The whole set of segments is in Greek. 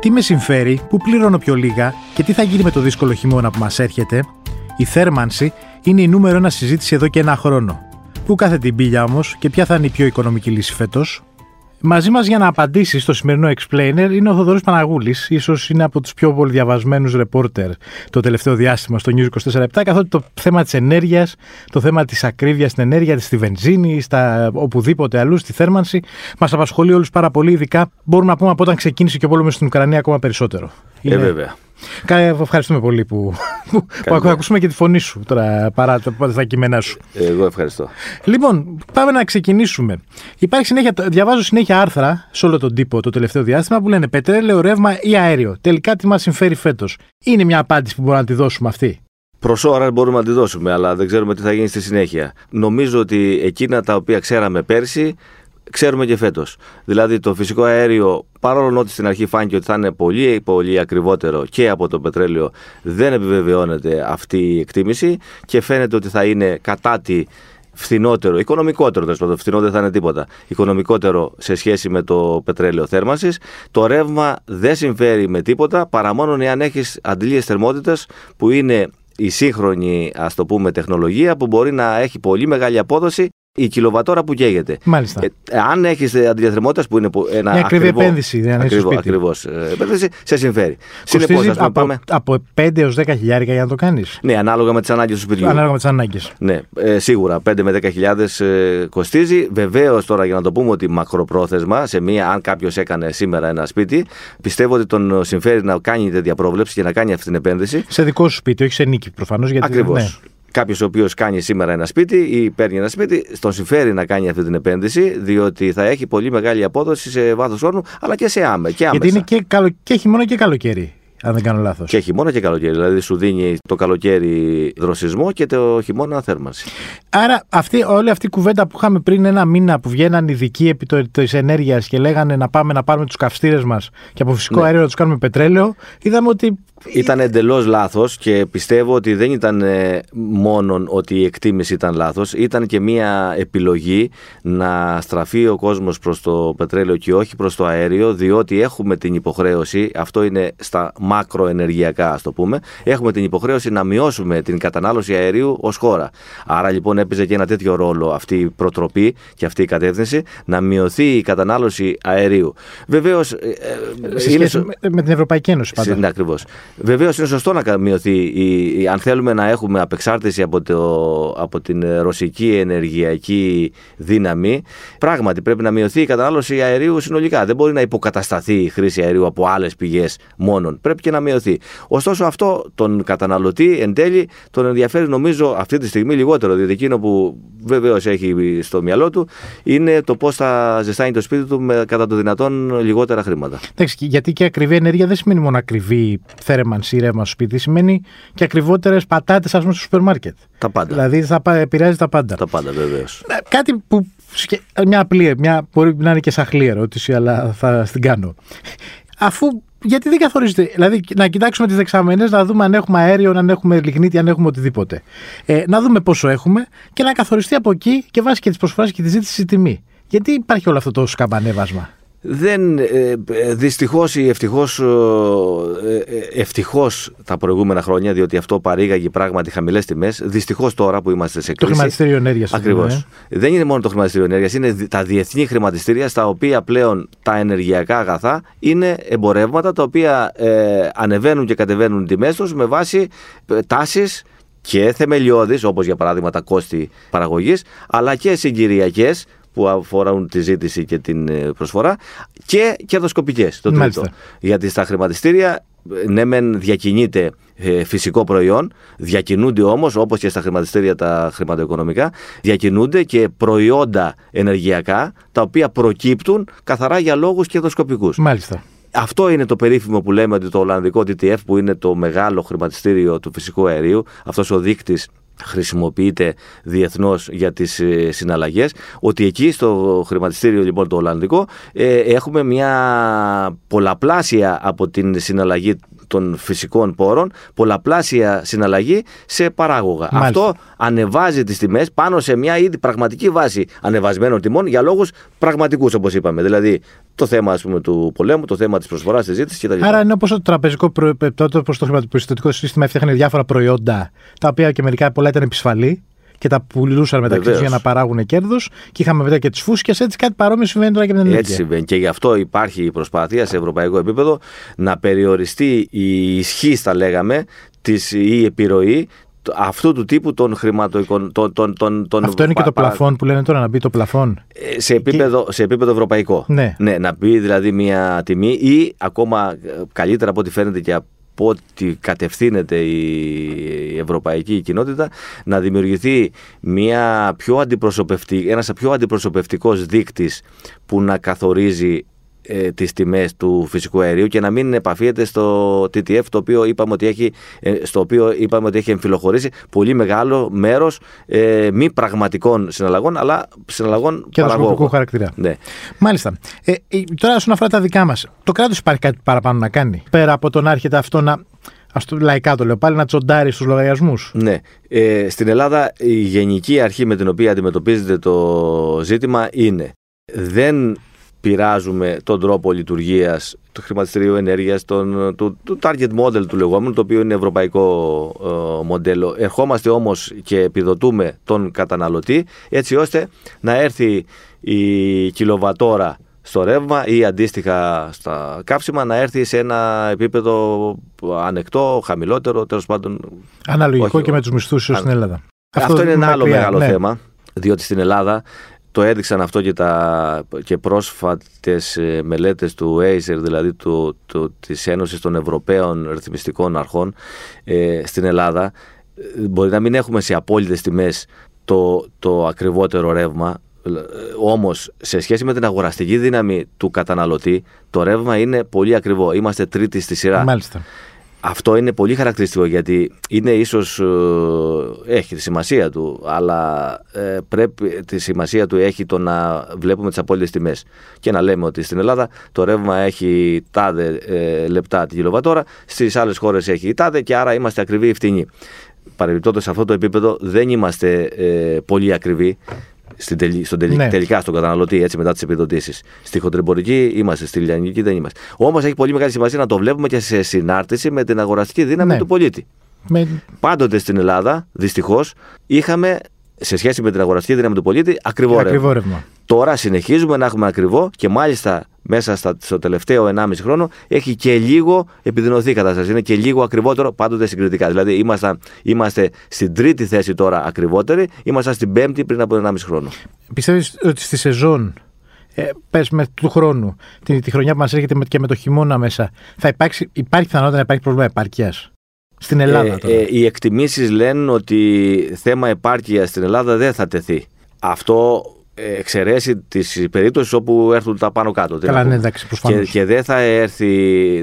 Τι με συμφέρει, πού πληρώνω πιο λίγα και τι θα γίνει με το δύσκολο χειμώνα που μας έρχεται? Η θέρμανση είναι η νούμερο ένα συζήτηση εδώ και ένα χρόνο. Πού κάθεται η μπίλια όμως και ποια θα είναι η πιο οικονομική λύση φέτος? Μαζί μας για να απαντήσει στο σημερινό Explainer είναι ο Θοδωρός Παναγούλης. Ίσως είναι από τους πιο πολυδιαβασμένους ρεπόρτερ το τελευταίο διάστημα στο News 24-7, καθότι το θέμα της ενέργειας, το θέμα της ακρίβειας στην ενέργεια, στη βενζίνη, στα οπουδήποτε αλλού, στη θέρμανση, μας απασχολεί όλους πάρα πολύ. Ειδικά μπορούμε να πούμε από όταν ξεκίνησε και ο πόλεμος στην Ουκρανία ακόμα περισσότερο. Βέβαια. Ευχαριστούμε πολύ που ακούσουμε και τη φωνή σου τώρα παρά τα κείμενά σου. Εγώ ευχαριστώ. Λοιπόν, πάμε να ξεκινήσουμε. Διαβάζω συνέχεια άρθρα σε όλο τον τύπο το τελευταίο διάστημα που λένε πετρέλαιο, ρεύμα ή αέριο. Τελικά τι μας συμφέρει φέτος? Είναι μια απάντηση που μπορούμε να τη δώσουμε αυτή? Προς ώρα μπορούμε να τη δώσουμε, αλλά δεν ξέρουμε τι θα γίνει στη συνέχεια. Νομίζω ότι εκείνα τα οποία ξέραμε πέρσι, ξέρουμε και φέτος. Δηλαδή το φυσικό αέριο, παρόλο ότι στην αρχή φάνηκε ότι θα είναι πολύ, πολύ ακριβότερο και από το πετρέλαιο, δεν επιβεβαιώνεται αυτή η εκτίμηση και φαίνεται ότι θα είναι κατά τη φθηνότερο, οικονομικότερο, τέλος πάντων, φθηνό δεν θα είναι τίποτα, οικονομικότερο σε σχέση με το πετρέλαιο θέρμανσης. Το ρεύμα δεν συμφέρει με τίποτα, παρά μόνον εάν έχεις αντλίες θερμότητας που είναι η σύγχρονη, ας το πούμε, τεχνολογία που μπορεί να έχει πολύ μεγάλη απόδοση η κιλοβατόρα που καίγεται. Μάλιστα. Αν έχεις αντιδιαθερμότητας που είναι ένα μια ακριβή επένδυση, ακριβώς, επένδυση, σε συμφέρει. Συνεπώς, από 5 έως 10 χιλιάρικα για να το κάνεις. Ναι, ανάλογα με τις ανάγκες του σπιτιού. Ανάλογα με τις ανάγκες. Ναι, σίγουρα 5 με 10 χιλιάδες κοστίζει. Βεβαίως τώρα για να το πούμε ότι μακροπρόθεσμα, αν κάποιος έκανε σήμερα ένα σπίτι, πιστεύω ότι τον συμφέρει να κάνει τέτοια πρόβλεψη και να κάνει αυτή την επένδυση. Σε δικό σου σπίτι, όχι σε νοίκη προφανώς. Ακριβώς. Ναι. Κάποιος ο οποίος κάνει σήμερα ένα σπίτι ή παίρνει ένα σπίτι, τον συμφέρει να κάνει αυτή την επένδυση, διότι θα έχει πολύ μεγάλη απόδοση σε βάθος χρόνου, αλλά και σε άμεσα. Γιατί είναι και χειμώνα και καλοκαίρι, αν δεν κάνω λάθος. Και χειμώνα και καλοκαίρι. Δηλαδή σου δίνει το καλοκαίρι δροσισμό και το χειμώνα θέρμανση. Άρα όλη αυτή η κουβέντα που είχαμε πριν ένα μήνα που βγαίναν ειδικοί επί της ενέργειας και λέγανε να πάμε να πάρουμε τους καυστήρες μας και από φυσικό αέριο να τους κάνουμε πετρέλαιο, είδαμε ότι ήταν εντελώς λάθος και πιστεύω ότι δεν ήταν μόνο ότι η εκτίμηση ήταν λάθος, ήταν και μια επιλογή να στραφεί ο κόσμος προς το πετρέλαιο και όχι προς το αέριο, διότι έχουμε την υποχρέωση, αυτό είναι στα μακροενεργειακά ας το πούμε, έχουμε την υποχρέωση να μειώσουμε την κατανάλωση αερίου ως χώρα. Άρα λοιπόν έπαιζε και ένα τέτοιο ρόλο αυτή η προτροπή και αυτή η κατεύθυνση, να μειωθεί η κατανάλωση αερίου. Βεβαίως με την Ευρωπαϊκή Ένωση πάντα. Ναι, ακριβώς. Βεβαίως είναι σωστό να μειωθεί, αν θέλουμε να έχουμε απεξάρτηση από την ρωσική ενεργειακή δύναμη, πράγματι πρέπει να μειωθεί η κατανάλωση αερίου συνολικά. Δεν μπορεί να υποκατασταθεί η χρήση αερίου από άλλες πηγές μόνον. Πρέπει και να μειωθεί. Ωστόσο αυτό τον καταναλωτή εν τέλει τον ενδιαφέρει νομίζω αυτή τη στιγμή λιγότερο, διότι εκείνο που βεβαίως έχει στο μυαλό του είναι το πώς θα ζεστάνει το σπίτι του με κατά το δυνατόν λιγότερα χρήματα. Εντάξει, γιατί και ακριβή ενέργεια δεν σημαίνει μόνο ακριβή θέρμανση ή ρεύμα στο σπίτι, σημαίνει και ακριβότερες πατάτες, ας πούμε, στο σούπερ μάρκετ. Τα πάντα. Δηλαδή θα επηρεάζει τα πάντα. Τα πάντα, βεβαίως. Κάτι που. Μια μπορεί να είναι και σαχλή ερώτηση, αλλά θα την κάνω. Γιατί δεν καθορίζεται. Δηλαδή, να κοιτάξουμε τις δεξαμενές, να δούμε αν έχουμε αέριο, αν έχουμε λιγνίτη, αν έχουμε οτιδήποτε. Να δούμε πόσο έχουμε και να καθοριστεί από εκεί και βάσει και τις προσφοράς και τη ζήτηση η τιμή. Γιατί υπάρχει όλο αυτό το σκαμπανέβασμα? Δεν, δυστυχώς ή ευτυχώς τα προηγούμενα χρόνια, διότι αυτό παρήγαγε πράγματι χαμηλές τιμές, δυστυχώς τώρα που είμαστε σε κρίση. Το χρηματιστήριο ενέργειας. Ακριβώς. Δεν είναι μόνο το χρηματιστήριο ενέργειας, είναι τα διεθνή χρηματιστήρια, στα οποία πλέον τα ενεργειακά αγαθά είναι εμπορεύματα τα οποία ανεβαίνουν και κατεβαίνουν τιμές τους με βάση τάσεις και θεμελιώδεις, όπως για παράδειγμα τα κόστη παραγωγής, αλλά και συγκυριακές, που αφορούν τη ζήτηση και την προσφορά, και κερδοσκοπικές. Το τρίτο. Γιατί στα χρηματιστήρια, ναι μεν διακινείται φυσικό προϊόν, διακινούνται όμως, όπως και στα χρηματιστήρια τα χρηματοοικονομικά, διακινούνται και προϊόντα ενεργειακά, τα οποία προκύπτουν καθαρά για λόγους κερδοσκοπικούς. Μάλιστα. Αυτό είναι το περίφημο που λέμε ότι το ολλανδικό TTF, που είναι το μεγάλο χρηματιστήριο του φυσικού αερίου, αυτός ο δείκτης χρησιμοποιείται διεθνώς για τις συναλλαγές, ότι εκεί στο χρηματιστήριο λοιπόν το ολλανδικό έχουμε μια πολλαπλάσια από την συναλλαγή των φυσικών πόρων, πολλαπλάσια συναλλαγή σε παράγωγα. Μάλιστα. Αυτό ανεβάζει τις τιμές πάνω σε μια ήδη πραγματική βάση ανεβασμένων τιμών για λόγους πραγματικούς, όπως είπαμε. Δηλαδή το θέμα, ας πούμε, του πολέμου, το θέμα της προσφοράς, της ζήτησης κτλ. Άρα είναι όπως το τραπεζικό χρηματοπιστωτικό σύστημα έφτιαχνε διάφορα προϊόντα, τα οποία και μερικά πολλά ήταν επισφαλή και τα πουλούσαν μεταξύ τους για να παράγουν κέρδος, και είχαμε μετά και τις φούσκες. Έτσι κάτι παρόμοιο συμβαίνει τώρα και με την ενέργεια. Έτσι συμβαίνει, και γι' αυτό υπάρχει η προσπάθεια σε ευρωπαϊκό επίπεδο να περιοριστεί η ισχύ, θα λέγαμε, η επιρροή αυτού του τύπου των χρηματοοικονομικών. Αυτό είναι και το πλαφόν που λένε τώρα, να μπει το πλαφόν. Σε επίπεδο ευρωπαϊκό. Ναι. Ναι, να μπει δηλαδή μια τιμή, ή ακόμα καλύτερα από ό,τι φαίνεται και από ό,τι κατευθύνεται η ευρωπαϊκή κοινότητα, να δημιουργηθεί ένας πιο αντιπροσωπευτικός δείκτης που να καθορίζει τις τιμές του φυσικού αερίου και να μην επαφίεται στο TTF, στο οποίο είπαμε ότι έχει εμφυλοχωρήσει πολύ μεγάλο μέρος μη πραγματικών συναλλαγών, αλλά συναλλαγών και παραγωγικού χαρακτήρα. Ναι. Μάλιστα. Τώρα, όσον αφορά τα δικά μας, το κράτος υπάρχει κάτι παραπάνω να κάνει, πέρα από το να έρχεται αυτό να... λαϊκά το λέω πάλι, να τσοντάρει στους λογαριασμούς. Ναι. Στην Ελλάδα η γενική αρχή με την οποία αντιμετωπίζεται το ζήτημα είναι: δεν πειράζουμε τον τρόπο λειτουργίας του χρηματιστηρίου ενέργειας, του target model του λεγόμενου, το οποίο είναι ευρωπαϊκό μοντέλο. Ερχόμαστε όμως και επιδοτούμε τον καταναλωτή, έτσι ώστε να έρθει η κιλοβατόρα στο ρεύμα ή αντίστοιχα στα κάψιμα να έρθει σε ένα επίπεδο ανεκτό, χαμηλότερο, τέλος πάντων. Αναλογικό και με τους μισθούς στην Ελλάδα. Αυτό είναι ένα άλλο μεγάλο θέμα, διότι στην Ελλάδα το έδειξαν αυτό και πρόσφατες μελέτες του Acer, δηλαδή της Ένωσης των Ευρωπαίων Ρυθμιστικών Αρχών. Στην Ελλάδα μπορεί να μην έχουμε σε απόλυτες τιμές το ακριβότερο ρεύμα, όμως σε σχέση με την αγοραστική δύναμη του καταναλωτή, το ρεύμα είναι πολύ ακριβό. Είμαστε τρίτη στη σειρά. Μάλιστα. Αυτό είναι πολύ χαρακτηριστικό, γιατί είναι ίσως, έχει τη σημασία του, αλλά τη σημασία του έχει το να βλέπουμε τις απόλυτες τιμές και να λέμε ότι στην Ελλάδα το ρεύμα έχει τάδε λεπτά την κιλοβατόρα, στις άλλες χώρες έχει τάδε, και άρα είμαστε ακριβοί ή φτηνοί. Παρεμπιπτόντως, σε αυτό το επίπεδο δεν είμαστε πολύ ακριβοί τελικά στον καταναλωτή, έτσι, μετά τις επιδοτήσεις. Στη χοντρεμπορική είμαστε, στη λιανική δεν είμαστε. Όμως έχει πολύ μεγάλη σημασία να το βλέπουμε και σε συνάρτηση με την αγοραστική δύναμη του πολίτη. Πάντοτε στην Ελλάδα, δυστυχώς, είχαμε σε σχέση με την αγοραστική δύναμη του πολίτη ακριβό ρεύμα. Τώρα συνεχίζουμε να έχουμε ακριβό, και μάλιστα μέσα στο τελευταίο 1,5 χρόνο έχει και λίγο επιδεινωθεί η κατάσταση. Είναι και λίγο ακριβότερο, πάντοτε συγκριτικά. Δηλαδή είμαστε στην τρίτη θέση τώρα ακριβότερη, ήμασταν στην πέμπτη πριν από 1,5 χρόνο. Πιστεύεις ότι στη σεζόν, πες με του χρόνου, τη χρονιά που μας έρχεται και με το χειμώνα μέσα, θα υπάρχει πιθανότητα να υπάρχει πρόβλημα επαρκείας στην Ελλάδα τώρα? Οι εκτιμήσεις λένε ότι θέμα επάρκειας στην Ελλάδα δεν θα τεθεί. Αυτό εξαιρέσει τις περίπτωσεις όπου έρθουν τα πάνω κάτω. Καλά, ναι, εντάξει, προφανώς. Και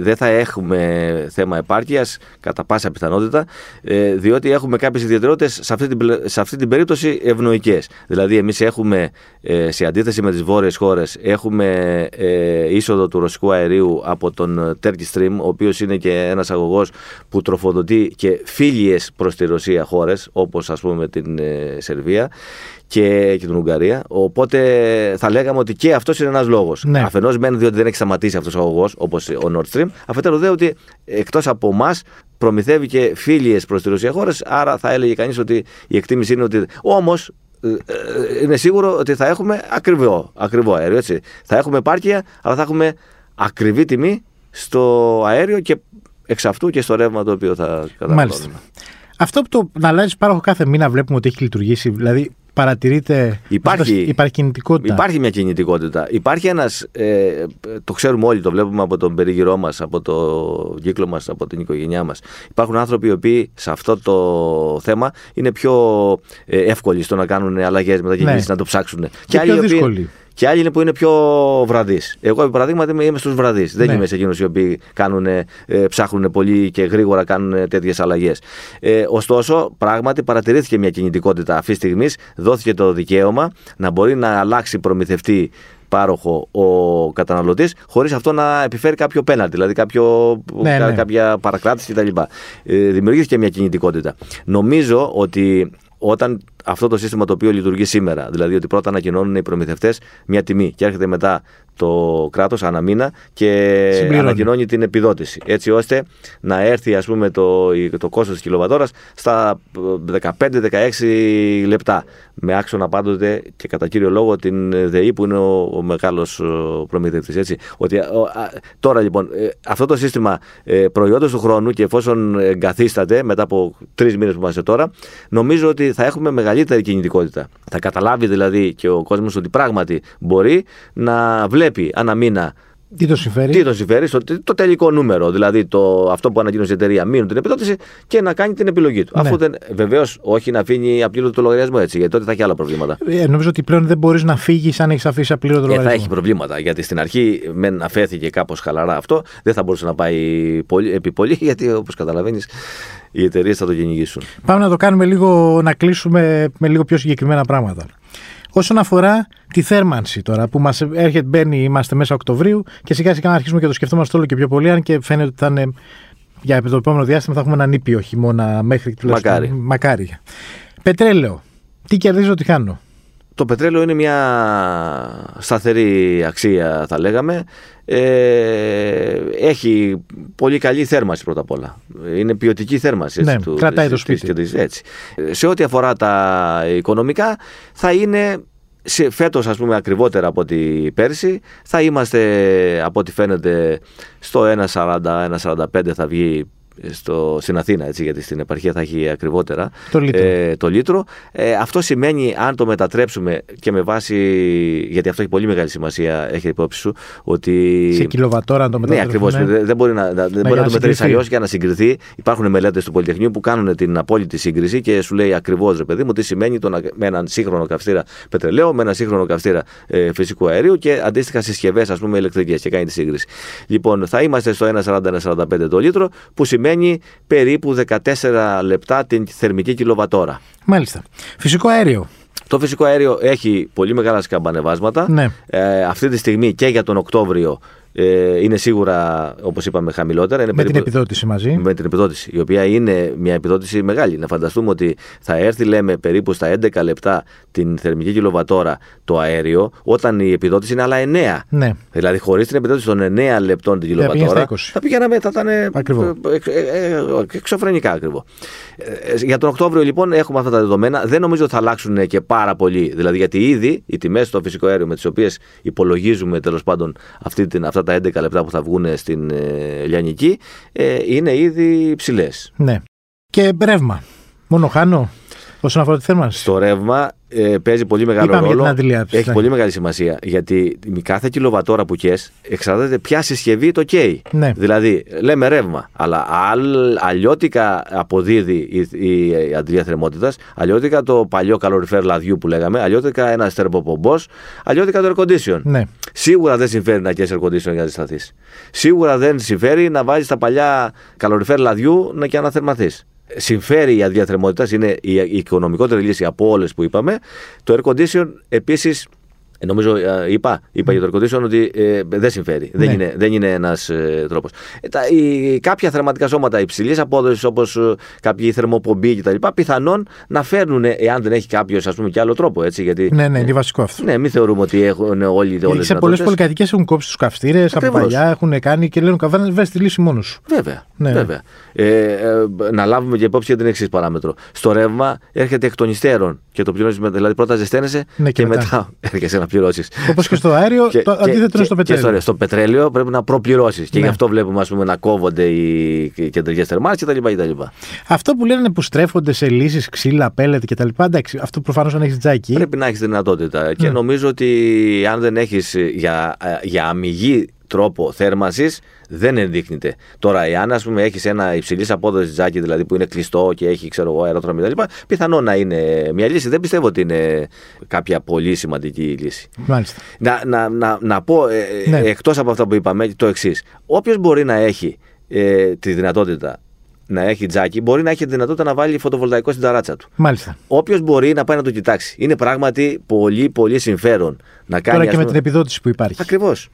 δεν θα έχουμε θέμα επάρκειας κατά πάσα πιθανότητα, διότι έχουμε κάποιες ιδιαιτερότητες σε αυτή την περίπτωση ευνοϊκές. Δηλαδή εμείς έχουμε, σε αντίθεση με τις βόρειες χώρες, έχουμε είσοδο του ρωσικού αερίου από τον Turkish Stream, ο οποίος είναι και ένας αγωγός που τροφοδοτεί και φίλιες προς τη Ρωσία χώρες, όπως ας πούμε την Σερβία και την Ουγγαρία. Οπότε θα λέγαμε ότι και αυτός είναι ένας λόγος. Ναι. Αφενός μεν διότι δεν έχει σταματήσει αυτός ο αγωγός, όπως ο Nord Stream. Αφετέρου δε ότι εκτός από εμάς προμηθεύει και φίλιες προς τη Ρωσία χώρες, άρα θα έλεγε κανείς ότι η εκτίμηση είναι ότι... Όμως είναι σίγουρο ότι θα έχουμε ακριβό αέριο, έτσι. Θα έχουμε επάρκεια, αλλά θα έχουμε ακριβή τιμή στο αέριο και εξ αυτού και στο ρεύμα το οποίο θα καταναλώνουμε. Αυτό που να αλλάζει πάροχο κάθε μήνα βλέπουμε ότι έχει λειτουργήσει, δηλαδή παρατηρείται, υπάρχει κινητικότητα. Υπάρχει μια κινητικότητα. Υπάρχει ένας, το ξέρουμε όλοι, το βλέπουμε από τον περίγυρό μας, από το κύκλο μας, από την οικογένειά μας. Υπάρχουν άνθρωποι οι οποίοι σε αυτό το θέμα είναι πιο εύκολοι στο να κάνουν αλλαγές, μετακινήσεις, να το ψάξουν. Και άλλοι πιο δύσκολοι. Και άλλοι είναι που είναι πιο βραδείς. Εγώ, επί παραδείγματι, είμαι στους βραδείς. Δεν είμαι σε εκείνους οι οποίοι ψάχνουν πολύ και γρήγορα κάνουν τέτοιες αλλαγές. Ωστόσο, πράγματι παρατηρήθηκε μια κινητικότητα. Αυτή τη στιγμή δόθηκε το δικαίωμα να μπορεί να αλλάξει προμηθευτή πάροχο ο καταναλωτής, χωρίς αυτό να επιφέρει κάποιο πέναλτι, δηλαδή κάποια παρακράτηση κτλ. Δημιουργήθηκε μια κινητικότητα. Νομίζω ότι όταν αυτό το σύστημα το οποίο λειτουργεί σήμερα, δηλαδή ότι πρώτα ανακοινώνουν οι προμηθευτές μια τιμή και έρχεται μετά το κράτος ανά μήνα και ανακοινώνει την επιδότηση, έτσι ώστε να έρθει, ας πούμε, το κόστος της κιλοβατόρας στα 15-16 λεπτά, με άξονα πάντοτε και κατά κύριο λόγο την ΔΕΗ που είναι ο μεγάλος προμηθευτής, έτσι. Ότι τώρα λοιπόν αυτό το σύστημα προϊόντος του χρόνου, και εφόσον εγκαθίσταται μετά από 3 μήνες που είμαστε τώρα, νομίζω ότι θα έχουμε μεγαλύτερη κινητικότητα. Θα καταλάβει δηλαδή και ο κόσμος ότι πράγματι μπορεί να βλέπει ανά μήνα τι το συμφέρει, το τελικό νούμερο, δηλαδή αυτό που ανακοίνωσε η εταιρεία, μείον την επιδότηση, και να κάνει την επιλογή του. Ναι. Αφού βεβαίως όχι να αφήνει απλήρωτο το λογαριασμό, έτσι, γιατί τότε θα έχει άλλα προβλήματα. Νομίζω ότι πλέον δεν μπορείς να φύγεις αν έχεις αφήσει απλήρωτο λογαριασμό. Θα έχει προβλήματα, γιατί στην αρχή μεν αφέθηκε κάπως χαλαρά αυτό, δεν θα μπορούσε να πάει επί πολύ, γιατί όπως καταλαβαίνεις, οι εταιρείες θα το κυνηγήσουν. Πάμε να το κάνουμε λίγο, να κλείσουμε με λίγο πιο συγκεκριμένα πράγματα. Όσον αφορά τη θέρμανση τώρα που μας έρχεται, είμαστε μέσα Οκτωβρίου και σιγά σιγά να αρχίσουμε και το σκεφτόμαστε όλο και πιο πολύ, αν και φαίνεται ότι θα είναι, για το επόμενο διάστημα θα έχουμε έναν ήπιο χειμώνα μέχρι τουλάχιστον. Μακάρι. Πετρέλαιο. Τι κερδίζω, τι χάνω? Το πετρέλαιο είναι μια σταθερή αξία, θα λέγαμε. Έχει πολύ καλή θέρμανση πρώτα απ' όλα. Είναι ποιοτική θέρμανση. Έτσι, ναι, κρατάει το σπίτι. Έτσι. Σε ό,τι αφορά τα οικονομικά, θα είναι φέτος, ας πούμε, ακριβότερα από ό,τι πέρσι. Θα είμαστε, από ό,τι φαίνεται, στο 1,40-1,45 θα βγει στην Αθήνα, έτσι, γιατί στην επαρχία θα έχει ακριβότερα το λίτρο. Αυτό σημαίνει, αν το μετατρέψουμε και με βάση, γιατί αυτό έχει πολύ μεγάλη σημασία, έχει υπόψη σου ότι σε κιλοβατόρα αν το μετατρέψουμε. Ναι, ακριβώς. Δεν μπορεί να το μετρήσει αλλιώς και να συγκριθεί. Υπάρχουν μελέτες του Πολυτεχνείου που κάνουν την απόλυτη σύγκριση και σου λέει ακριβώς, ρε παιδί μου, τι σημαίνει με έναν σύγχρονο καυστήρα πετρελαίου, με έναν σύγχρονο καυστήρα φυσικού αερίου και αντίστοιχα συσκευές, ας πούμε, ηλεκτρικές, και κάνει τη σύγκριση. Λοιπόν, θα είμαστε στο 1,40-1,45 το λίτρο, που σημαίνει περίπου 14 λεπτά την θερμική κιλοβατόρα. Μάλιστα. Φυσικό αέριο. Το φυσικό αέριο έχει πολύ μεγάλα σκαμπανεβάσματα. Ναι. Αυτή τη στιγμή και για τον Οκτώβριο είναι σίγουρα, όπως είπαμε, χαμηλότερα. Είναι περίπου, την επιδότηση μαζί. Με την επιδότηση, η οποία είναι μια επιδότηση μεγάλη. Να φανταστούμε ότι θα έρθει, λέμε, περίπου στα 11 λεπτά την θερμική κιλοβατόρα το αέριο, όταν η επιδότηση είναι άλλα 9. Ναι. Δηλαδή, χωρίς την επιδότηση των 9 λεπτών την κιλοβατόρα, θα πηγαίναμε, θα ήταν εξωφρενικά ακριβό. Για τον Οκτώβριο, λοιπόν, έχουμε αυτά τα δεδομένα. Δεν νομίζω ότι θα αλλάξουν και πάρα πολύ. Δηλαδή, γιατί ήδη οι τιμές στο φυσικό αέριο, με τις οποίες υπολογίζουμε τέλος πάντων αυτά τα 11 λεπτά που θα βγουν στην λιανική, είναι ήδη ψηλές. Ναι. Και ρεύμα. Μόνο χάνω όσον αφορά τη θέρμανση. Το ρεύμα παίζει πολύ μεγάλο ρόλο. Έχει πολύ μεγάλη σημασία. Γιατί κάθε κιλοβατόρα που καίς εξαρτάται ποια συσκευή το καίει. Ναι. Δηλαδή, λέμε ρεύμα, αλλά αλλιώτικα αποδίδει η αντλία θερμότητας, αλλιώτικα το παλιό καλοριφέρ λαδιού που λέγαμε, αλλιώτικα ένας θερμοπομπός, αλλιώτικα το air condition. Ναι. Σίγουρα δεν συμφέρει να καίς air condition για να αντισταθείς. Σίγουρα δεν συμφέρει να βάζεις τα παλιά καλοριφέρ λαδιού και να θερμαθείς. Συμφέρει η αντλία θερμότητας, είναι η οικονομικότερη λύση από όλες που είπαμε. Το air condition επίσης, νομίζω είπα για το air condition ότι δεν συμφέρει. Ναι. Δεν είναι ένας τρόπος. Κάποια θερματικά σώματα υψηλής απόδοσης, όπως κάποιοι θερμοπομποί κτλ., πιθανόν να φέρνουν, εάν δεν έχει κάποιος, ας πούμε, και άλλο τρόπο. Έτσι, γιατί, ναι, είναι βασικό αυτό. Ναι, μην θεωρούμε ότι έχουν όλες οι δυνατότητες. Σε πολλές πολυκατοικίες έχουν κόψει τους καυστήρες από παλιά, έχουν κάνει και λένε καβάλα, βες τη λύση μόνος σου. Βέβαια. Ναι. Βέβαια. Να λάβουμε και υπόψη για την εξής παράμετρο. Στο ρεύμα έρχεται εκ των υστέρων και το πληρώνεις, δηλαδή πρώτα ζεσταίνεσαι, ναι, και μετά έρχεσαι να πληρώσεις. Όπως και στο αέριο, το αντίθετο είναι στο πετρέλαιο. Στο πετρέλαιο πρέπει να προπληρώσεις. Και γι' αυτό βλέπουμε, ας πούμε, να κόβονται οι κεντρικές θερμάνσεις κτλ. Αυτό που λένε που στρέφονται σε λύσεις ξύλα, πέλετ κτλ. Εντάξει, αυτό προφανώς αν έχεις τζάκι. Πρέπει να έχεις δυνατότητα. Και νομίζω ότι αν δεν έχεις για αμυγή τρόπο θέρμανσης, δεν ενδείκνεται. Τώρα, εάν, ας πούμε, έχεις ένα υψηλής απόδοσης τζάκι, δηλαδή που είναι κλειστό και έχει, ξέρω εγώ, αεροδρόμιο κτλ., πιθανό να είναι μια λύση. Δεν πιστεύω ότι είναι κάποια πολύ σημαντική λύση. Μάλιστα. Να πω, εκτός από αυτά που είπαμε, το εξής. Όποιος μπορεί να έχει τη δυνατότητα να έχει τζάκι, μπορεί να έχει τη δυνατότητα να βάλει φωτοβολταϊκό στην ταράτσα του. Μάλιστα. Όποιος μπορεί να πάει να το κοιτάξει. Είναι πράγματι πολύ, πολύ συμφέρον να κάνει. Τώρα και με την επιδότηση που υπάρχει. Ακριβώς.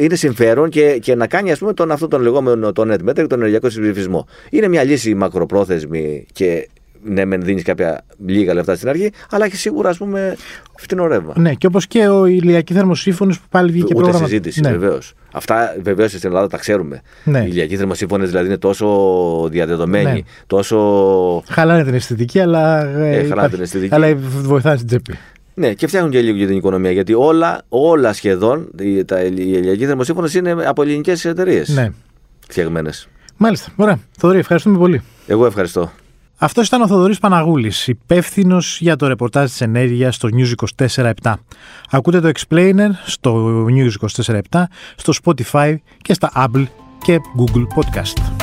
Είναι συμφέρον και να κάνει, ας πούμε, τον λεγόμενο NetMeter, τον ενεργειακό συμψηφισμό. Είναι μια λύση μακροπρόθεσμη και ναι, μεν δίνει κάποια λίγα λεφτά στην αρχή, αλλά έχει σίγουρα, ας πούμε, φτηνό ρεύμα. Ναι, και όπως και ο ηλιακή θερμοσύφωνος που πάλι βγήκε πρόγραμμα. Ούτε συζήτηση, ναι. Βεβαίως. Αυτά βεβαίως στην Ελλάδα τα ξέρουμε. Ναι. Οι ηλιακοί θερμοσύφωνες δηλαδή είναι τόσο διαδεδομένοι, ναι. Τόσο. Χαλάνε την αισθητική, αλλά. Χαλάνε την αισθητική. Αλλά βοηθάνε στην τσέπη. Ναι, και φτιάχνουν και λίγο για την οικονομία. Γιατί όλα σχεδόν οι ηλιακοί θερμοσύφωνες είναι από ελληνικές εταιρείες. Ναι. Φτιαγμένες. Μάλιστα. Ωραία. Θοδωρή, ευχαριστούμε πολύ. Εγώ ευχαριστώ. Αυτός ήταν ο Θοδωρής Παναγούλης, υπεύθυνος για το ρεπορτάζ της ενέργειας στο News 24-7. Ακούτε το Explainer στο News 24-7, στο Spotify και στα Apple και Google Podcast.